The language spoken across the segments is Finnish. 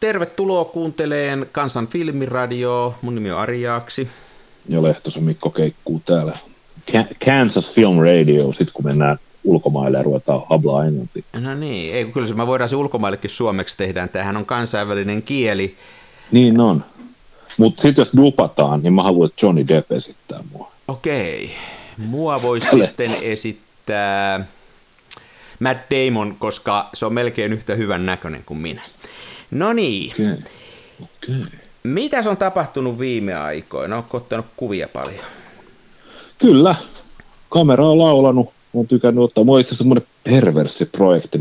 Tervetuloa kuunteleen Kansan Filmiradioa. Mun nimi on Ari Jaakski. Ja Lehtosen Mikko Keikkuu täällä. Kansas Film Radio, sitten kun mennään ulkomaille ja ruvetaan hablaa enemmän. No niin, ei, kyllä se me voidaan se ulkomaillekin suomeksi tehdään. Tämähän on kansainvälinen kieli. Niin on. Mutta sitten jos dupataan, niin mä haluan, että Johnny Depp esittää mua. Okei. Mua voisi sitten esittää Matt Damon, koska se on melkein yhtä hyvän näköinen kuin minä. No niin. Okay. Mitäs on tapahtunut viime aikoina? Oletko ottanut kuvia paljon? Kyllä. Kamera on laulanut. Olen tykännyt ottaa. Mulla on itse asiassa semmoinen perversi projekti.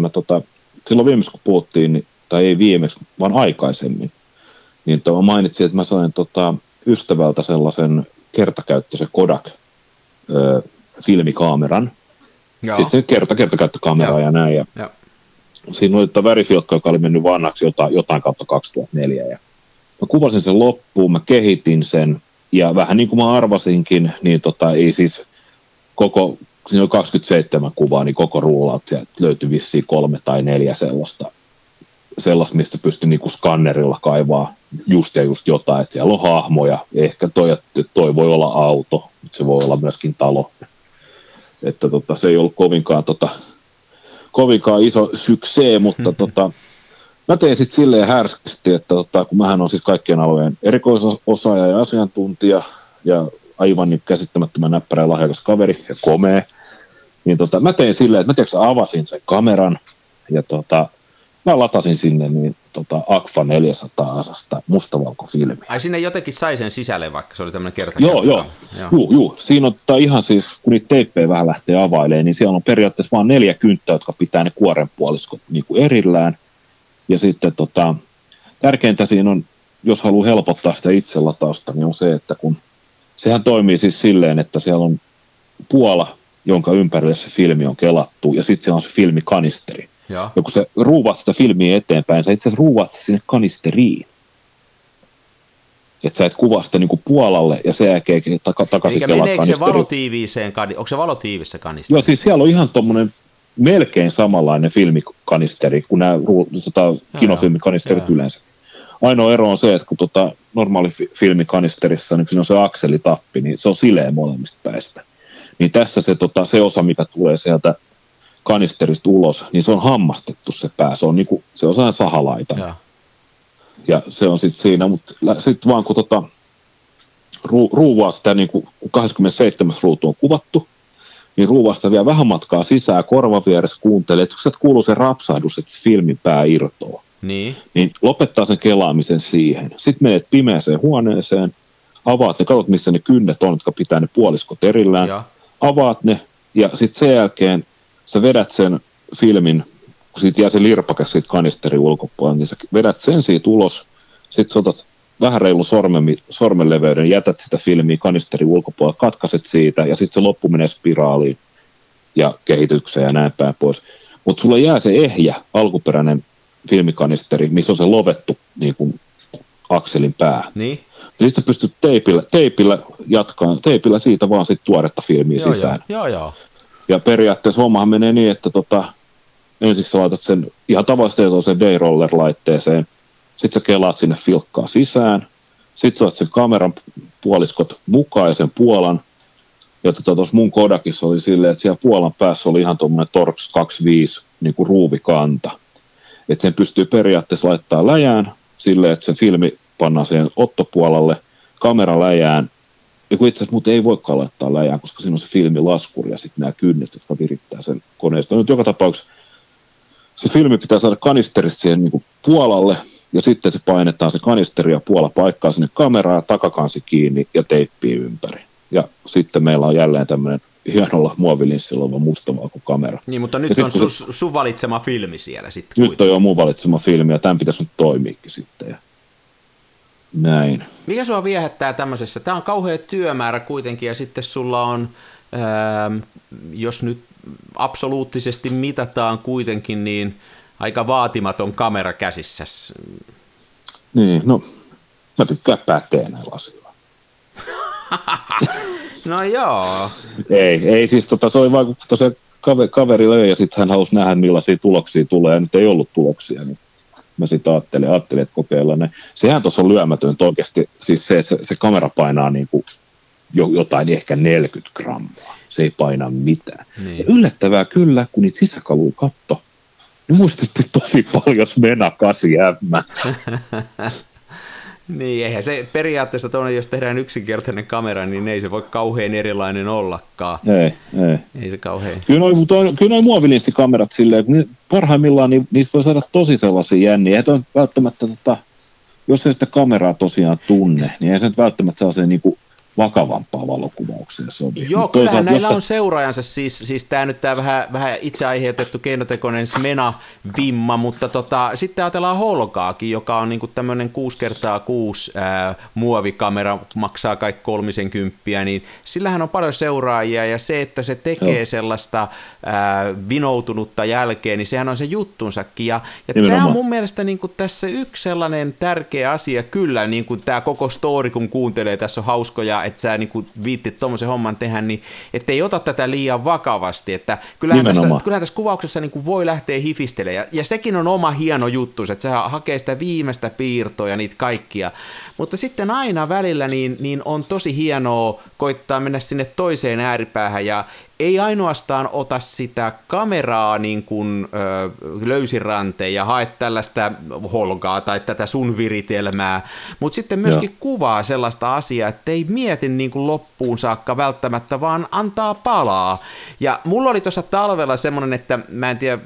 Silloin viimeksi kun puhuttiin, niin, tai ei viimeksi, vaan aikaisemmin, niin mä mainitsin, että mä sain ystävältä sellaisen kertakäyttöisen Kodak-filmikameran. Sitten kertakäyttökameraa ja näin. Ja. Siinä oli värifilkka, joka oli mennyt vanhaksi jotain kautta 2004. Ja mä kuvasin sen loppuun, mä kehitin sen, ja vähän niin kuin mä arvasinkin, niin ei siis koko... Siinä oli 27 kuvaa, niin koko rullaat sieltä löytyi vissiin 3 tai 4 sellaista, mistä pystyi niinku skannerilla kaivaa just jotain. Et siellä on hahmoja, ehkä toi voi olla auto, mutta se voi olla myöskin talo. Että se ei ollut kovinkaan iso syksee, mutta mä tein sitten silleen härskisti, että kun mähän on siis kaikkien alojen erikoisosaaja ja asiantuntija ja aivan niin käsittämättömän näppärä ja lahjakas kaveri ja komea. Niin mä tein silleen, että mä avasin sen kameran ja mä latasin sinne niin Agfa 400 asasta mustavalkofilmiä. Ai sinne jotenkin sai sen sisälle, vaikka se oli tämmöinen kertakäyttö. Joo. Siinä on ihan siis, kun niitä teippejä vähän lähtee availemaan, niin siellä on periaatteessa vaan 4 kynttää, jotka pitää ne kuorenpuoliskot niin kuin erillään. Ja sitten tärkeintä siinä on, jos haluaa helpottaa sitä itselatausta, niin on se, että kun sehän toimii siis silleen, että siellä on puola, jonka ympärille se filmi on kelattu, ja sitten siellä on se filmikanisteri. Ja kun sä ruuvat sitä filmiä eteenpäin, sä itse asiassa ruuvat sinne kanisteriin. Että sä et kuvaa sitä niinku puolalle, ja sen jälkeen takaisin kelaa kanisteriin. Onko se valotiivissä kanisteri? Joo, siis siellä on ihan tommonen melkein samanlainen filmikanisteri kuin nämä kinofilmikanisterit yleensä. Ainoa ero on se, että kun normaali filmikanisterissa, niin kun siinä on se akselitappi, niin se on sileä molemmista päistä. Niin tässä se osa, mikä tulee sieltä kanisterista ulos, niin se on hammastettu se pää. Se on niinku, se on sellainen sahalaita. Ja se on sitten siinä, mutta sitten vaan kun ruuvaa sitä, niin kun 27. ruutu on kuvattu, niin ruuvaa sitä vielä vähän matkaa sisään, korvan vieressä kuuntelee, että kun sieltä kuuluu se rapsahdus, että se filmin pää irtoaa. Niin lopettaa sen kelaamisen siihen. Sitten menet pimeäseen huoneeseen, avaat ne, katsot missä ne kynnet on, jotka pitää ne puoliskot erillään, avaat ne, ja sitten sen jälkeen sä vedät sen filmin, kun siitä jää se lirpake siitä kanisterin ulkopuolella, niin sä vedät sen siitä ulos, sitten sä otat vähän reilun sormenleveyden, jätät sitä filmiä kanisterin ulkopuolella, katkaiset siitä, ja sitten se loppu menee spiraaliin ja kehitykseen ja näin päin pois. Mutta sulla jää se ehjä, alkuperäinen filmikanisteri, missä on se lovettu niin kuin akselin pää. Niin. Ja sitten pystyt teipillä siitä vaan sit tuoretta filmiä sisään. Joo. Ja periaatteessa hommahan menee niin, että ensiksi laitat sen ihan tavalliseen D-roller-laitteeseen, sitten sä kelaat sinne filkkaa sisään, sitten sä otat sen kameran puoliskot mukaan ja sen puolan, ja tuossa mun Kodakissa oli silleen, että siellä puolan päässä oli ihan tuommoinen Torx 25 niin kuin ruuvikanta. Että sen pystyy periaatteessa laittaa läjään silleen, että sen filmi pannaan siihen ottopuolelle, kamera läjään. Ja kun itse asiassa muuten ei voikaan laittaa läjään, koska siinä on se filmilaskuri ja sitten nämä kynnet, jotka virittää sen koneesta. Nyt joka tapauksessa se filmi pitää saada kanisterista siihen niin kuin puolalle, ja sitten se painetaan se kanisteri ja puola paikkaa sinne kameraan, takakansi kiinni ja teippii ympäri. Ja sitten meillä on jälleen tämmöinen hienolla muovilinssillä oleva mustavalkokamera. Niin, mutta nyt on sun valitsema filmi siellä sitten. Nyt on jo mun valitsema filmi, ja tämän pitäisi nyt toimiikin sitten. Ja näin. Mikä sua viehättää tämmöisessä? Tämä on kauhea työmäärä kuitenkin, ja sitten sulla on, jos nyt absoluuttisesti mitataan kuitenkin, niin aika vaatimaton kamera käsissä. Niin, no mä tykkään pätee näillä asioilla. No joo. Ei siis se oli vaan, kun tosiaan kaveri löi ja sitten hän halusi nähdä millaisia tuloksia tulee ja nyt ei ollut tuloksia. Niin mä sitten ajattelin, että kokeillaan ne. Sehän tuossa on lyömätöntä oikeasti, siis se, että se kamera painaa niin kuin jotain ehkä 40 grammaa. Se ei paina mitään. Niin. Ja yllättävää kyllä, kun niitä sisäkaluja katto, niin muistutti tosi paljon Smena 8M. Niin, eihän se periaatteessa tuonne, jos tehdään yksinkertainen kamera, niin ei se voi kauhean erilainen ollakaan. Ei se kauhean. Kyllä nuo muovilinssikamerat silleen, kun parhaimmillaan niistä voi saada tosi sellaisia jänniä. Eihän toi välttämättä, jos ei sitä kameraa tosiaan tunne, niin ei se nyt välttämättä saa sen niinku vakavampaa valokuvaukseen sovi. Joo, kyllähän näillä on seuraajansa, siis tämä vähän itse aiheutettu keinotekoinen Smena-vimma, mutta sitten ajatellaan Holgaakin, joka on niinku tämmöinen 6x6 muovikamera, maksaa kaikki 30, niin sillähän on paljon seuraajia, ja se, että se tekee sellaista vinoutunutta jälkeä, niin sehän on se juttunsakin, ja tämä on mun mielestä niinku tässä yksi sellainen tärkeä asia, kyllä, niinku tämä koko story, kun kuuntelee, tässä on hauskoja, että sä niinku viittit tuommoisen homman tehdä, niin ettei ota tätä liian vakavasti, että kyllähän tässä kuvauksessa niinku voi lähteä hifistelemään, ja sekin on oma hieno juttu, että se hakee sitä viimeistä piirtoa ja niitä kaikkia, mutta sitten aina välillä niin on tosi hienoa koittaa mennä sinne toiseen ääripäähän, ja ei ainoastaan ota sitä kameraa niin kuin löysiranteen ja hae tällaista Holgaa tai tätä sun viritelmää, mutta sitten myöskin kuvaa sellaista asiaa, että ei mieti niin kuin loppuun saakka välttämättä, vaan antaa palaa. Ja mulla oli tuossa talvella semmoinen, että mä en tiedä,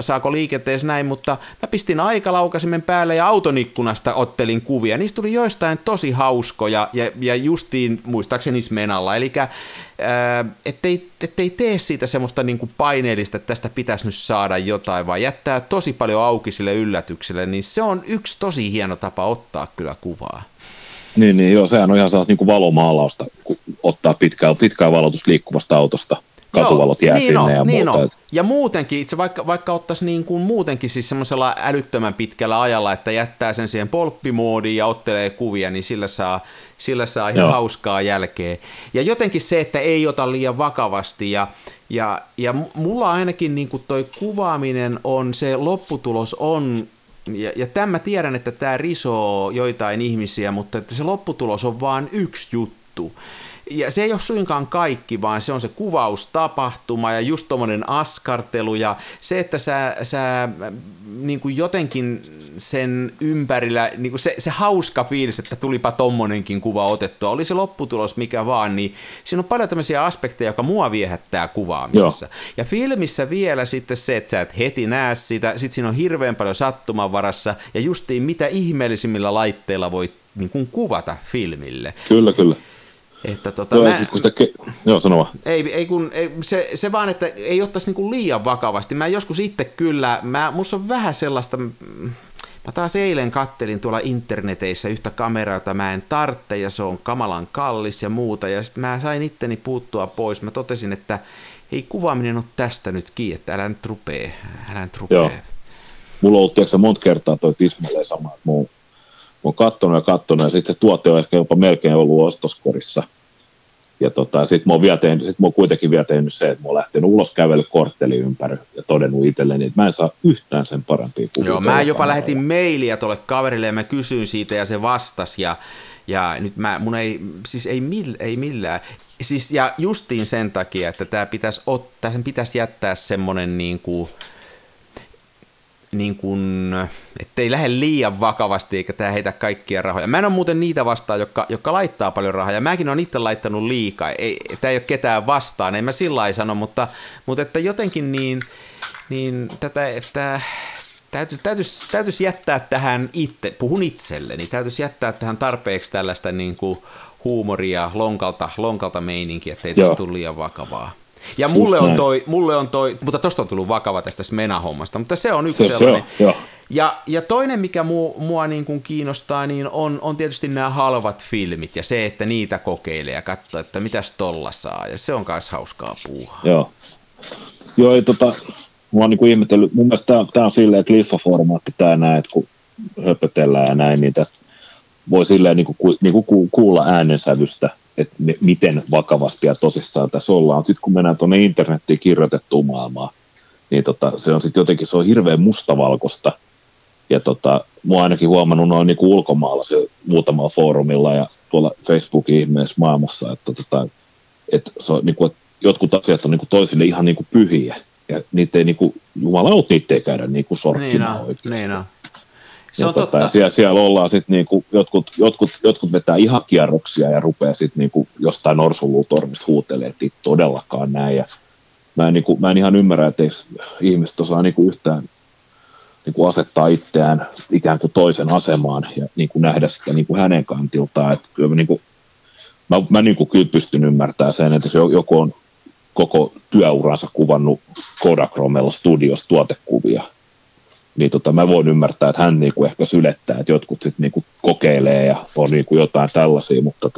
saako liikenteessä näin, mutta mä pistin aikalaukasimen päälle ja auton ikkunasta ottelin kuvia. Niistä tuli joistain tosi hauskoja ja justiin muistaakseni Smenalla, eli ettei tee siitä semmoista niinku paineellista, että tästä pitäisi nyt saada jotain, vaan jättää tosi paljon auki sille yllätykselle, niin se on yksi tosi hieno tapa ottaa kyllä kuvaa. Niin joo, sehän on ihan saas niinku valomaalausta, kun ottaa pitkää valotus liikkuvasta autosta. Katuvalot jää niin sinne ja muuta. Ja muutenkin, itse vaikka ottaisi niin kuin muutenkin siis semmoisella älyttömän pitkällä ajalla, että jättää sen siihen polppimoodiin ja ottelee kuvia, niin sillä saa ihan hauskaa jälkeä. Ja jotenkin se, että ei ota liian vakavasti, ja mulla ainakin niin kuin toi kuvaaminen on, se lopputulos on, ja tämän mä tiedän, että tämä risoo joitain ihmisiä, mutta että se lopputulos on vaan yksi juttu. Ja se ei ole suinkaan kaikki, vaan se on se kuvaustapahtuma ja just tuommoinen askartelu ja se, että sä niin kuin jotenkin sen ympärillä, niin kuin se hauska fiilis, että tulipa tommonenkin kuva otettua, oli se lopputulos mikä vaan, niin siinä on paljon tämmöisiä aspekteja, joka mua viehättää kuvaamisessa. Joo. Ja filmissä vielä sitten se, että sä et heti näe sitä, sitten siinä on hirveän paljon sattumanvarassa ja justiin mitä ihmeellisimmillä laitteilla voi niin kuin kuvata filmille. Kyllä. Että se vaan, että ei ottaisi niinku liian vakavasti. Mä joskus itse kyllä, musta on vähän sellaista, mä taas eilen kattelin tuolla interneteissä yhtä kameraa, jota mä en tarvitse ja se on kamalan kallis ja muuta ja sitten mä sain itteni puuttua pois. Mä totesin, että ei kuvaaminen ole tästä nyt kiinni, että älä nyt rupee. Joo. Mulla on ollut tiiäksä monta kertaa toi tismalleen sama, että mä oon kattonut ja sitten se tuote on ehkä jopa melkein ollut ostoskorissa. Ja sitten mä oon kuitenkin vielä tehnyt se, että mä oon lähtenyt ulos kävellyt kortteli ympäri ja todennut itselleni, että mä en saa yhtään sen parempia kuvia. Joo, mä jopa lähetin mailia tuolle kaverille ja mä kysyin siitä ja se vastasi ja nyt ei millään. Siis ja justiin sen takia, että sen pitäisi jättää semmonen niin kuin, ettei lähde liian vakavasti eikä tää heitä kaikkia rahoja. Mä en ole muuten niitä vastaan, jotka laittaa paljon rahaa, ja mäkin olen itse laittanut liikaa. Tää ei ole ketään vastaan, en mä sillä lailla sano, mutta että jotenkin niin tätä, että täytyisi jättää tähän itse, puhun itselleni, täytyisi jättää tähän tarpeeksi tällaista niin kuin huumoria, lonkalta meininkiä, ettei tästä tule liian vakavaa. Ja mulle on toi, mutta tosta on tullut vakava tästä Smena-hommasta, mutta se on yksi sellainen. Ja toinen, mikä mua niin kuin kiinnostaa, niin on tietysti nämä halvat filmit ja se, että niitä kokeilee ja katsoo, että mitäs tolla saa. Ja se on myös hauskaa puuhaa. Joo, ei mä oon niin kuin ihmetellyt, mun mielestä tää on silleen kliffaformaatti tää näin, että kun höpötellään ja näin, niin tästä voi silleen niin kuin kuulla äänensävystä, että miten vakavasti ja tosissaan tässä ollaan. Sitten kun mennään tuonne internettiin kirjoitettuun maailmaan, niin se on sitten jotenkin, se on hirveän mustavalkoista ja mua ainakin huomannut noin niin kuin ulkomailla se muutamalla foorumilla ja tuolla Facebookin ihmeessä maailmassa, että, se on, niin kuin, että jotkut asiat on niin kuin toisille ihan niin kuin pyhiä ja niitä ei niin kuin, jumalaut niitä ei käydä niin kuin sorkkina oikeasti. Niin on. Se on totta. Siellä ollaan sitten niinku jotkut vetää ihan kierroksia ja rupeaa sitten niinku jostain norsunluutormista huutelemaan, että ei todellakaan näin. Ja mä en ihan ymmärrä, että ihmiset osaa niinku yhtään niinku asettaa itseään ikään kuin toisen asemaan ja niinku nähdä sitä niinku hänen kantiltaan. Et kyllä mä niinku kyllä pystyn ymmärtämään sen, että se joku on koko työuransa kuvannut Kodachromella studios tuotekuvia. Niin mä voin ymmärtää, että hän niinku ehkä sylettää, että jotkut sitten niinku kokeilee ja on niinku jotain tällaisia, mutta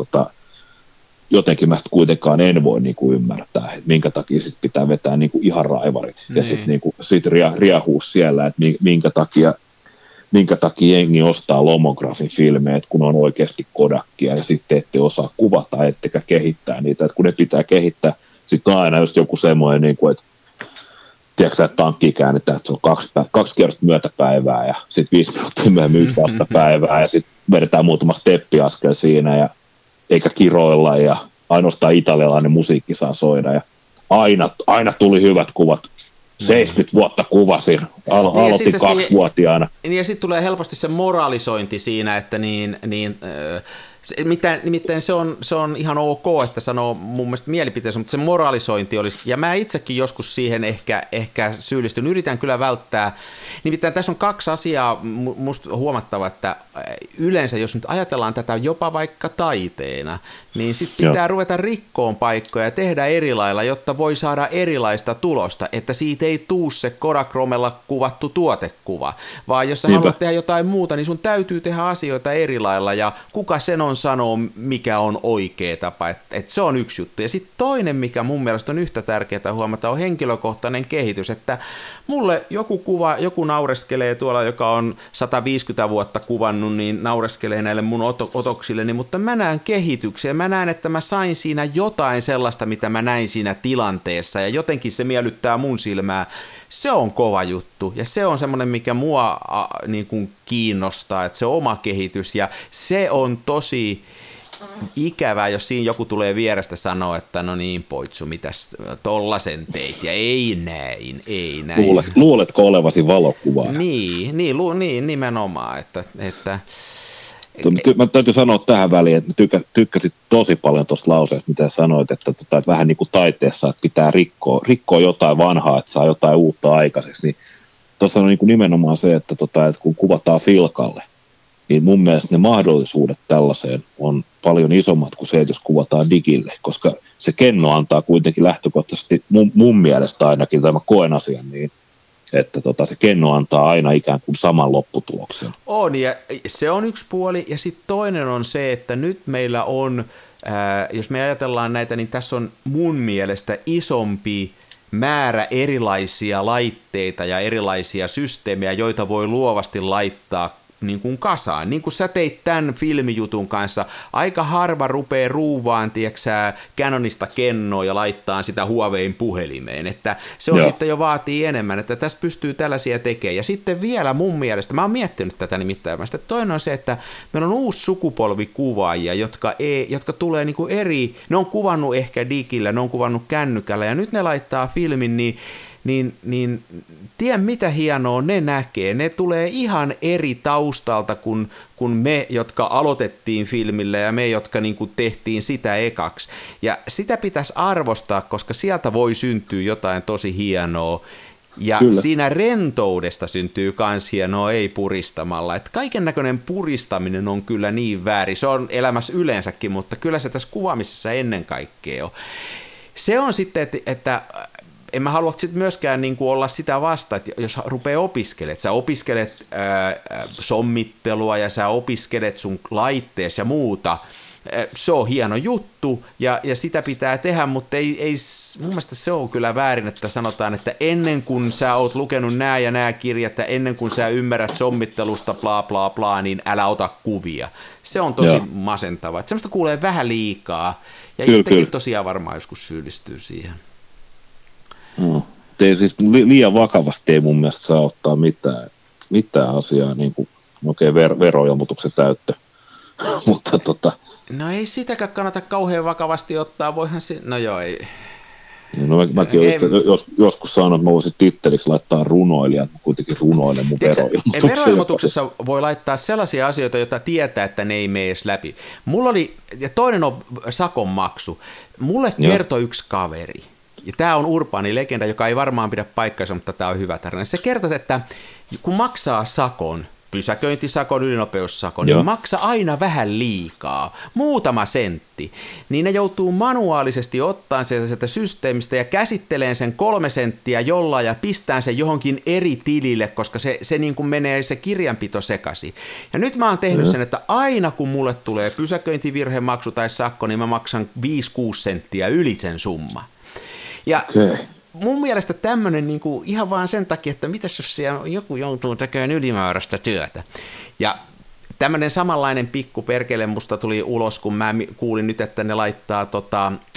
jotenkin mä sitten kuitenkaan en voi niinku ymmärtää, että minkä takia sitten pitää vetää niinku ihan raivarit ja sitten niinku, riehuu siellä, että minkä takia jengi ostaa Lomografin filmeet, kun on oikeasti Kodakia ja sitten ette osaa kuvata, ettekä kehittää niitä, että kun ne pitää kehittää, sitten aina just joku semmoinen, niinku, että tiedätkö että tankkiin käännetään, että se on kaksi kierrosta myötäpäivää ja sitten 5 minuuttia myöhemmin yksi vastapäivää ja sitten vedetään muutama steppiaskel siinä ja eikä kiroilla ja ainoastaan italialainen musiikki saa soida ja aina tuli hyvät kuvat. 70 vuotta kuvasin, aloitin 2-vuotiaana. Ja sitten tulee helposti se moralisointi siinä, että nimittäin se on ihan ok, että sanoo mun mielestä mielipiteensä, mutta se moralisointi olisi, ja mä itsekin joskus siihen ehkä syyllistyn, yritän kyllä välttää. Nimittäin tässä on kaksi asiaa musta huomattava, että yleensä jos nyt ajatellaan tätä jopa vaikka taiteena, niin sitten pitää ruveta rikkoon paikkoja ja tehdä eri lailla, jotta voi saada erilaista tulosta, että siitä ei tuu se Kodachromella kuvattu tuotekuva, vaan jos sä haluat tehdä jotain muuta, niin sun täytyy tehdä asioita eri lailla, ja kuka sen on sanoo, mikä on oikea tapa, että se on yksi juttu. Ja sitten toinen, mikä mun mielestä on yhtä tärkeää huomata, on henkilökohtainen kehitys, että mulle joku naureskelee tuolla, joka on 150 vuotta kuvannut, niin naureskelee näille mun otoksilleni, mutta mä näen kehityksen, mä näen, että mä sain siinä jotain sellaista, mitä mä näin siinä tilanteessa, ja jotenkin se miellyttää mun silmää. Se on kova juttu, ja se on semmoinen, mikä mua niin kuin kiinnostaa, että se oma kehitys, ja se on tosi ikävää, jos siinä joku tulee vierestä sanoa, että no niin poitsu, mitäs tollasen teit, ja ei näin. Luuletko olevasi valokuvaaja? Niin, nimenomaan, että mä täytyy sanoa tähän väliin, että tykkäsit tosi paljon tuosta lauseesta, mitä sanoit, että vähän niin kuin taiteessa, että pitää rikkoa jotain vanhaa, että saa jotain uutta aikaiseksi. Niin, tuossa on niin kuin nimenomaan se, että kun kuvataan filkalle, niin mun mielestä ne mahdollisuudet tällaiseen on paljon isommat kuin se, jos kuvataan digille, koska se kenno antaa kuitenkin lähtökohtaisesti, mun mielestä ainakin tämä koen asian, niin että se kenno antaa aina ikään kuin saman lopputuloksen. On, ja se on yksi puoli, ja sitten toinen on se, että nyt meillä on, jos me ajatellaan näitä, niin tässä on mun mielestä isompi määrä erilaisia laitteita ja erilaisia systeemejä, joita voi luovasti laittaa niin kuin kasaan. Niin kuin sä teit tämän filmijutun kanssa, aika harva rupeaa ruuvaan, tieksä, Canonista kennoa ja laittaa sitä Huawein puhelimeen, että se on sitten jo vaatii enemmän, että tässä pystyy tällaisia tekemään. Ja sitten vielä mun mielestä, mä oon miettinyt tätä nimittäin, että toinen on se, että meillä on uusi sukupolvi kuvaajia, jotka tulee niin kuin ne on kuvannut ehkä digillä, ne on kuvannut kännykällä, ja nyt ne laittaa filmin, niin tiedän mitä hienoa ne näkee, ne tulee ihan eri taustalta kuin me, jotka aloitettiin filmillä ja me, jotka niin kuin tehtiin sitä ekaksi. Ja sitä pitäisi arvostaa, koska sieltä voi syntyä jotain tosi hienoa. Ja kyllä, siinä rentoudesta syntyy kans hienoa, ei puristamalla. Et kaiken näköinen puristaminen on kyllä niin väärin. Se on elämässä yleensäkin, mutta kyllä se tässä kuvaamisessa ennen kaikkea on. Se on sitten, että en mä halua sit myöskään niinku olla sitä vasta, että jos rupeaa opiskelemaan, että sä opiskelet sommittelua ja sä opiskelet sun laitteessa ja muuta, se on hieno juttu ja sitä pitää tehdä, mutta ei, mun mielestä se on kyllä väärin, että sanotaan, että ennen kuin sä oot lukenut nää ja nää kirjat, että ennen kuin sä ymmärrät sommittelusta bla bla bla, niin älä ota kuvia. Se on tosi masentavaa, että semmoista kuulee vähän liikaa ja itsekin tosiaan varmaan joskus syyllistyy siihen. Siis liian vakavasti ei mun mielestä saa ottaa mitään. mitään asiaa niin kuin oikein veroilmoituksen täyttö. Mutta No ei sitäkään kannata kauhean vakavasti ottaa, voihan se... No joo, ei... No mäkin joskus sanon, että mä voisin titteliksi laittaa runoilijat, mä kuitenkin runoilen mun veroilmoituksessa. Veroilmoituksessa voi laittaa sellaisia asioita, joita tietää, että ne ei mene edes läpi. Mulla oli, ja toinen on sakon maksu, mulle kertoi yksi kaveri, ja tämä on urbaani legenda, joka ei varmaan pidä paikkansa, mutta tämä on hyvä tarina. Se kertoi, että kun maksaa sakon, pysäköintisakon, ylinopeussakon, niin maksaa aina vähän liikaa, muutama sentti, niin ne joutuu manuaalisesti ottaen sieltä systeemistä ja käsitteleen sen 3 senttiä jollain ja pistään sen johonkin eri tilille, koska se niin kuin menee se kirjanpito sekaisin. Ja nyt mä oon tehnyt sen, että aina kun mulle tulee pysäköintivirhemaksu tai sakko, niin mä maksan 5-6 senttiä yli sen summa. Ja... Okay. Mun mielestä tämmöinen niin kuin ihan vaan sen takia, että mitäs jos siellä joku joutuu tekemään ylimääräistä työtä. Ja tämmöinen samanlainen pikkuperkele musta tuli ulos, kun mä kuulin nyt, että ne laittaa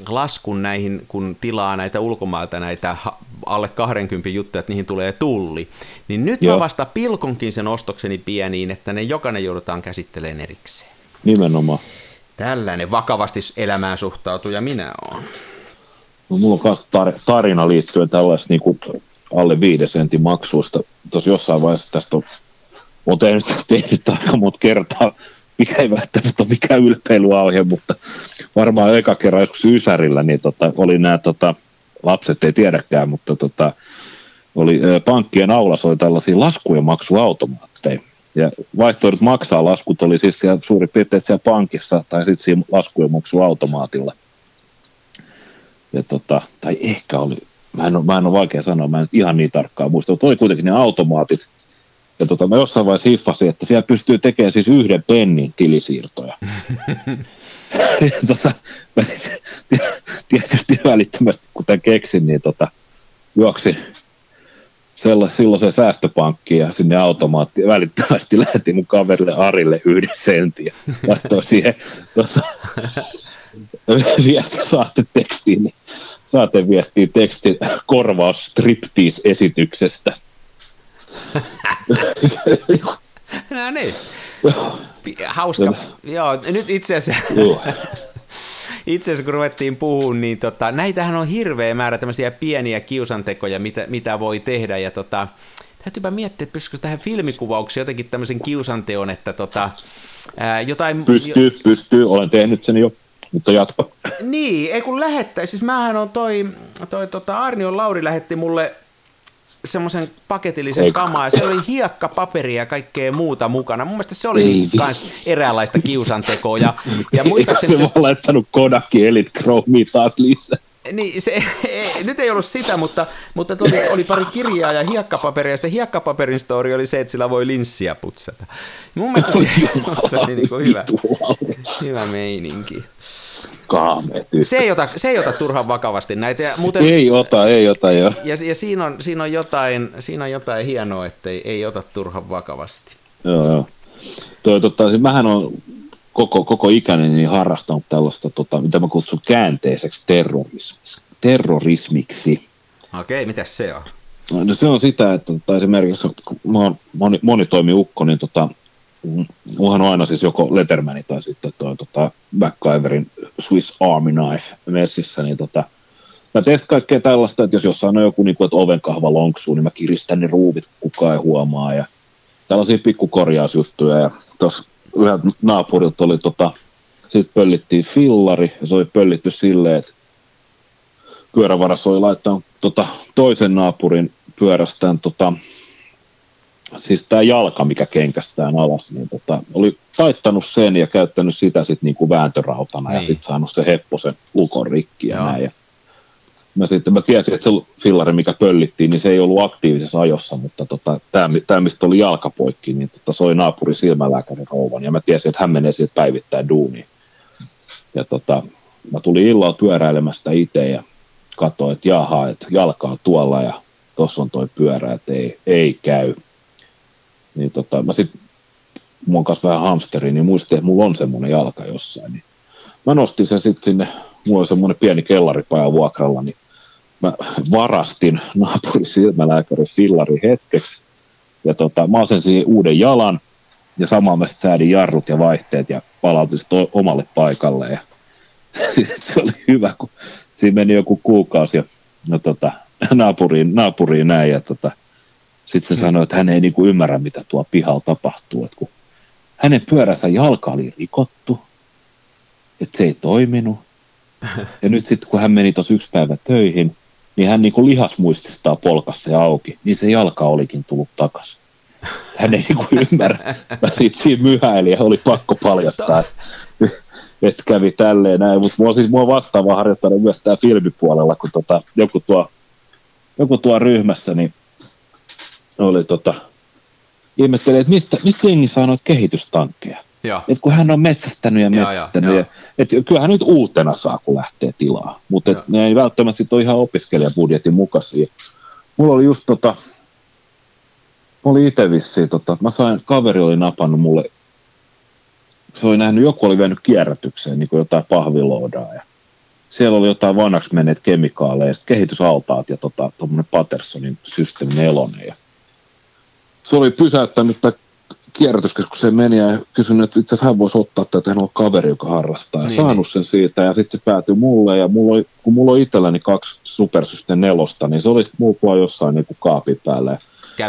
laskun näihin, kun tilaa näitä ulkomailta näitä alle 20 juttuja, että niihin tulee tulli. Niin nyt mä vasta pilkonkin sen ostokseni pieniin, että ne jokainen joudutaan käsittelemään erikseen. Nimenomaan. Tällainen vakavasti elämään suhtautuja minä oon. No, mulla on myös tarina liittyen tällaista niin alle 5 sentin maksuista. Tuossa jossain vaiheessa tästä on tehnyt aika monta kertaa, mikä ei välttämättä ole mikään ylpeilyaihe, mutta varmaan eka kerran joskus Ysärillä niin oli nämä, lapset ei tiedäkään, mutta oli pankkien aulassa oli tällaisia laskujen maksuautomaatteja. Ja vaihtoehdot maksaa laskut oli siis siellä, suurin piirtein siellä pankissa tai sitten siinä laskujen maksuautomaatilla. Ja tai ehkä oli, mä en ole vaikea sanoa, mä en ihan niin tarkkaan muista, mutta oli kuitenkin ne automaatit. Ja mä jossain vaiheessa hiffasin, että siellä pystyy tekemään siis 1 pennin tilisiirtoja. Ja mä tietysti välittömästi, kun tämän keksin, niin juoksin silloiseen säästöpankkiin ja sinne automaattiin. Välittömästi lähetin mun kaverille Arille 1 sentin ja laitoin siihen... saateviestiin tekstin korvaus striptease-esityksestä. No niin, hauska. Joo, nyt itse asiassa kun ruvettiin puhumaan, niin näitähän on hirveä määrä tämmöisiä pieniä kiusantekoja, mitä voi tehdä, ja täytyypä miettiä, että pystyisikö tähän filmikuvaukseen jotenkin tämmöisen kiusanteon, että jotain... Pystyy, olen tehnyt sen jo. Mutta jatka. Niin, ei kun lähettää. Siis mähän on Arnion Lauri lähetti mulle semmoisen paketillisen kamaa, ja siellä oli hiekkapaperia ja kaikkea muuta mukana. Mun mielestä se oli myös eräänlaista kiusantekoa. Ja muistaakseni... Se on laittanut Kodak Elite Chromea taas lisää. Niin, nyt ei ollut sitä, mutta oli pari kirjaa ja hiekkapaperia, ja se hiekkapaperin story oli se, että sillä voi linssiä putsata. Mun mielestä se oli niin kuin hyvä meininki. Se ei ota turhan vakavasti näitä. Ja muuten, ei ota, joo. Ja siinä on jotain hienoa, että ei ota turhan vakavasti. Joo. Siis mähän on... Koko ikäni niin harrastanut tällaista, mitä mä kutsun käänteiseksi terrorismiksi. Okei, mitä se on? No se on sitä, että esimerkiksi kun mä oon monitoimiukko, niin mullahan on aina siis joko Lettermani tai sitten Back Iverson Swiss Army Knife messissä, niin mä teen kaikkea tällaista, että jos jossain on joku, niin kuin, että ovenkahva lonksuu, niin mä kiristän ne ruuvit, kukaan ei huomaa, ja tällaisia pikkukorjausjuttuja, ja tuossa yhdeltä naapurilta oli sit pöllittiin fillari, ja se oli pöllitty silleen, että pyörävarassa oli laittanut toisen naapurin pyörästään siis tää jalka, mikä kenkästään alas, niin oli taittanut sen ja käyttänyt sitä sit niinku vääntörautana ja sit saanut se hepposen lukon rikki ja näin. Ja mä tiesin, että se fillari, mikä pöllittiin, niin se ei ollut aktiivisessa ajossa, mutta tämä, mistä oli jalkapoikki, niin se oli naapurin silmälääkärin rouvan, ja mä tiesin, että hän menee sieltä päivittäin duuniin. Ja mä tulin illalla pyöräilemästä itse ja katsoin, että jaha, että jalka on tuolla, ja tuossa on toi pyörä, että ei käy. Niin mä sit, mun on kanssa vähän hamsteri, niin muistin, että mulla on semmoinen jalka jossain, niin mä nostin sen sitten sinne. Mulla oli semmoinen pieni kellaripaja vuokralla, niin mä varastin naapurin silmälääkärin fillari hetkeksi. Ja mä asensin uuden jalan ja samaan mä sitten säädin jarrut ja vaihteet ja palautin sitten omalle paikalle. Ja se oli hyvä, kun siinä meni joku kuukausi ja no, naapuriin näin. Ja sitten se sanoi, että hän ei niinku ymmärrä, mitä tuo pihalla tapahtuu. Et kun hänen pyöränsä jalka oli rikottu, että se ei toiminut. Ja nyt sitten, kun hän meni tuossa yksi päivä töihin, niin hän niinku lihasmuististaan polkasi se auki, niin se jalka olikin tullut takaisin. Hän ei niinku ymmärrä. Mä siitä siinä myhäilin ja oli pakko paljastaa, että kävi tälleen näin. Mutta mua vastaavaa harjoittanut myös tää filmipuolella, kun joku tuo ryhmässä, niin oli ihmetteli, että mistä jengi saa noita kehitystankkeja. Että kun hän on metsästänyt. Ja kyllähän nyt uutena saa, kun lähtee tilaa. Mutta ne ei välttämättä sit ole ihan opiskelijabudjetin mukaisia. Mulla oli just oli itse vissiin, kaveri oli napannut mulle, se oli nähnyt, joku oli vienyt kierrätykseen niin kuin jotain pahviloodaa. Ja siellä oli jotain vanhaksi menneet kemikaaleja, kehitysaltaat ja tuommoinen Pattersonin systeemi 4. Ja se oli pysäyttänyt kierrätyskeskukseen meni ja kysynyt, että itse asiassa hän voisi ottaa tätä, hän on kaveri, joka harrastaa. Ja niin, saanut sen siitä ja sitten se päätyi mulle ja kun mulla oli itselläni 2 supersysten 4, niin se oli sitten mulla jossain niin kuin kaapin päällä.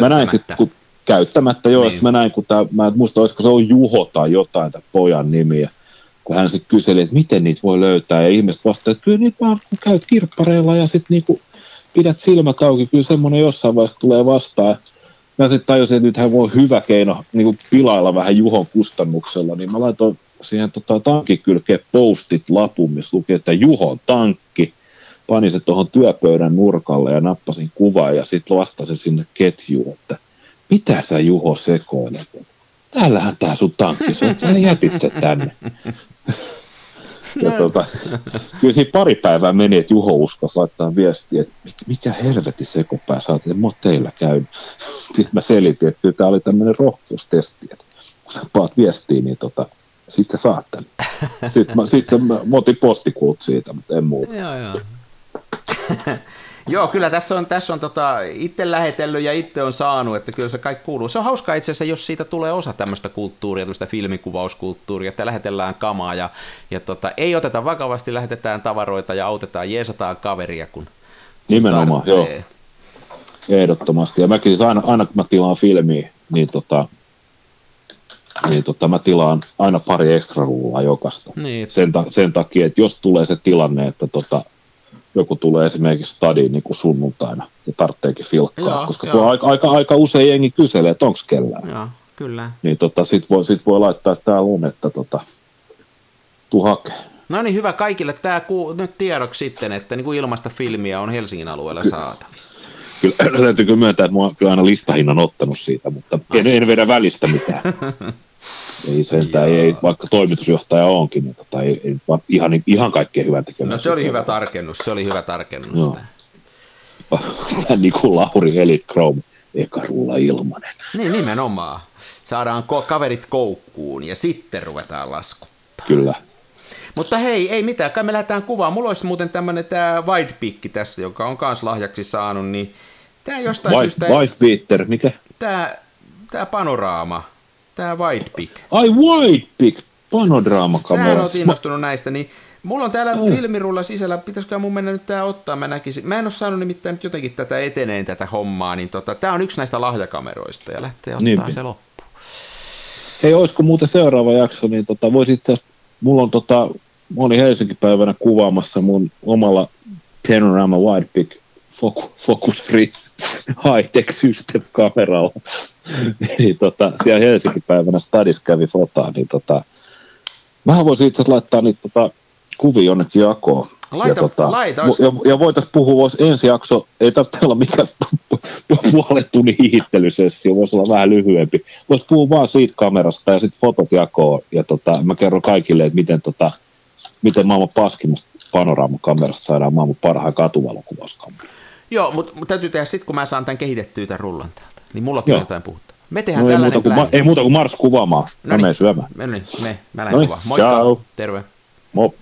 Mä näin sitten, kun käyttämättä joo, niin. Mä näin, kun mä en muista, olisiko se ollut Juho tai jotain tämän pojan nimiä, kun hän sitten kyseli, että miten niitä voi löytää ja ihmiset vastasivat, että kyllä niitä vaan kun käyt kirppareilla ja sitten niinku pidät silmät auki, kyllä semmoinen jossain vaiheessa tulee vastaan. Mä sitten tajusin, että nythän voi hyvä keino niin pilailla vähän Juhon kustannuksella, niin mä laitoin siihen tankin kylkeen postit lapun, missä luki, että Juhon tankki, panin se tuohon työpöydän nurkalle ja nappasin kuvaa ja sitten vastasin sinne ketjuun, että mitä sä Juho sekoilet? Täällähän tää sun tankki, sä jätit se tänne. Ja kyllä siinä pari päivää meni, että Juho uskas laittaa viestiä, että mikä helvetin sekopää sä oot, en mä oon teillä käynyt. Sitten mä selitin, että kyllä tää oli tämmöinen rohkeustesti, että kun sä paat viestiä, niin sit sä saat tänne. Sitten mä otin postikulut siitä, mutta en muuta. Joo. Joo, kyllä tässä on itse lähetellyt ja itse on saanut, että kyllä se kaikki kuuluu. Se on hauskaa itse asiassa, jos siitä tulee osa tämmöistä kulttuuria, tämmöistä filmikuvauskulttuuria, että lähetellään kamaa ja ei oteta vakavasti, lähetetään tavaroita ja autetaan, jeesataan kaveria, kun nimenomaan, joo. Ehdottomasti. Ja mäkin siis aina kun mä tilaan filmiä, niin mä tilaan aina pari ekstra rullaa jokaista. Niin. Sen takia, että jos tulee se tilanne, että joku tulee esimerkiksi stadiin niin kuin sunnuntaina ja tarvitseekin filkkaa, joo, koska tuo aika usein jengi kyselee, että onko kellään. Joo, kyllä. Niin sit voi laittaa, että täällä on, että tuu hakee. No niin, hyvä kaikille. Tämä nyt tiedoksi sitten, että niin kuin ilmaista filmiä on Helsingin alueella saatavissa. Kyllä täytyykö myöntää, että mä oon kyllä aina listahinnan ottanut siitä, mutta en vedä välistä mitään. Ei sentään, ei, vaikka toimitusjohtaja onkin, niin ei ihan kaikkea hyvän tekemistä. No se oli hyvä tarkennus, No. Niin kuin Lauri Elite Chrome, eka rulla ilmanen. Niin nimenomaan. Saadaan kaverit koukkuun ja sitten ruvetaan laskuttaa. Kyllä. Mutta hei, ei mitään, kai me lähdetään kuvaan. Mulla olisi muuten tämmöinen tämä wide pic tässä, joka on kans lahjaksi saanut, niin tämä jostain syystä... Wide beater, mikä? Tämä panoraama. Tämä wide pic. Ai wide pic, panodraamakamera. Sä oot innostunut näistä, niin mulla on täällä filmirulla sisällä, pitäisikö mun mennä nyt tää ottaa, mä näkisin. Mä en oo saanut nimittäin nyt jotenkin tätä eteneen tätä hommaa, niin tää on yksi näistä lahjakameroista ja lähtee ottaa niin, se loppuun. Hei, olisiko muuten seuraava jakso, niin vois itse asiassa, mulla on mä olin Helsingin päivänä kuvaamassa mun omalla Panorama Wide Pic Focus Free Hi-Tech System -kameralla. Niin siellä Helsingin päivänä stadis kävi fotaan, niin mähän voisin itse asiassa laittaa niitä kuvia jonnekin jakoon. Laita. Ja voitaisiin puhua, ensi jakso, ei tarvitse olla mikään puolen tunnin hiihittelysessio, voisi olla vähän lyhyempi. Voisi puhua vaan siitä kamerasta ja sitten fotot jakoon, ja mä kerron kaikille, että miten maailman paskimmasta panoraamakamerasta saadaan maailman parhaan katuvalokuvauskamera. Joo, mutta täytyy tehdä sitten, kun mä saan tämän kehitettyä tämän rullan täältä, niin mullakin on jotain puhuttaa. Me tehdään tällainen plääni. Ei muuta kuin mars kuvaamaan, mä menen syömään. Mä lähden kuvaamaan. Moikka, ciao. Terve. Mop.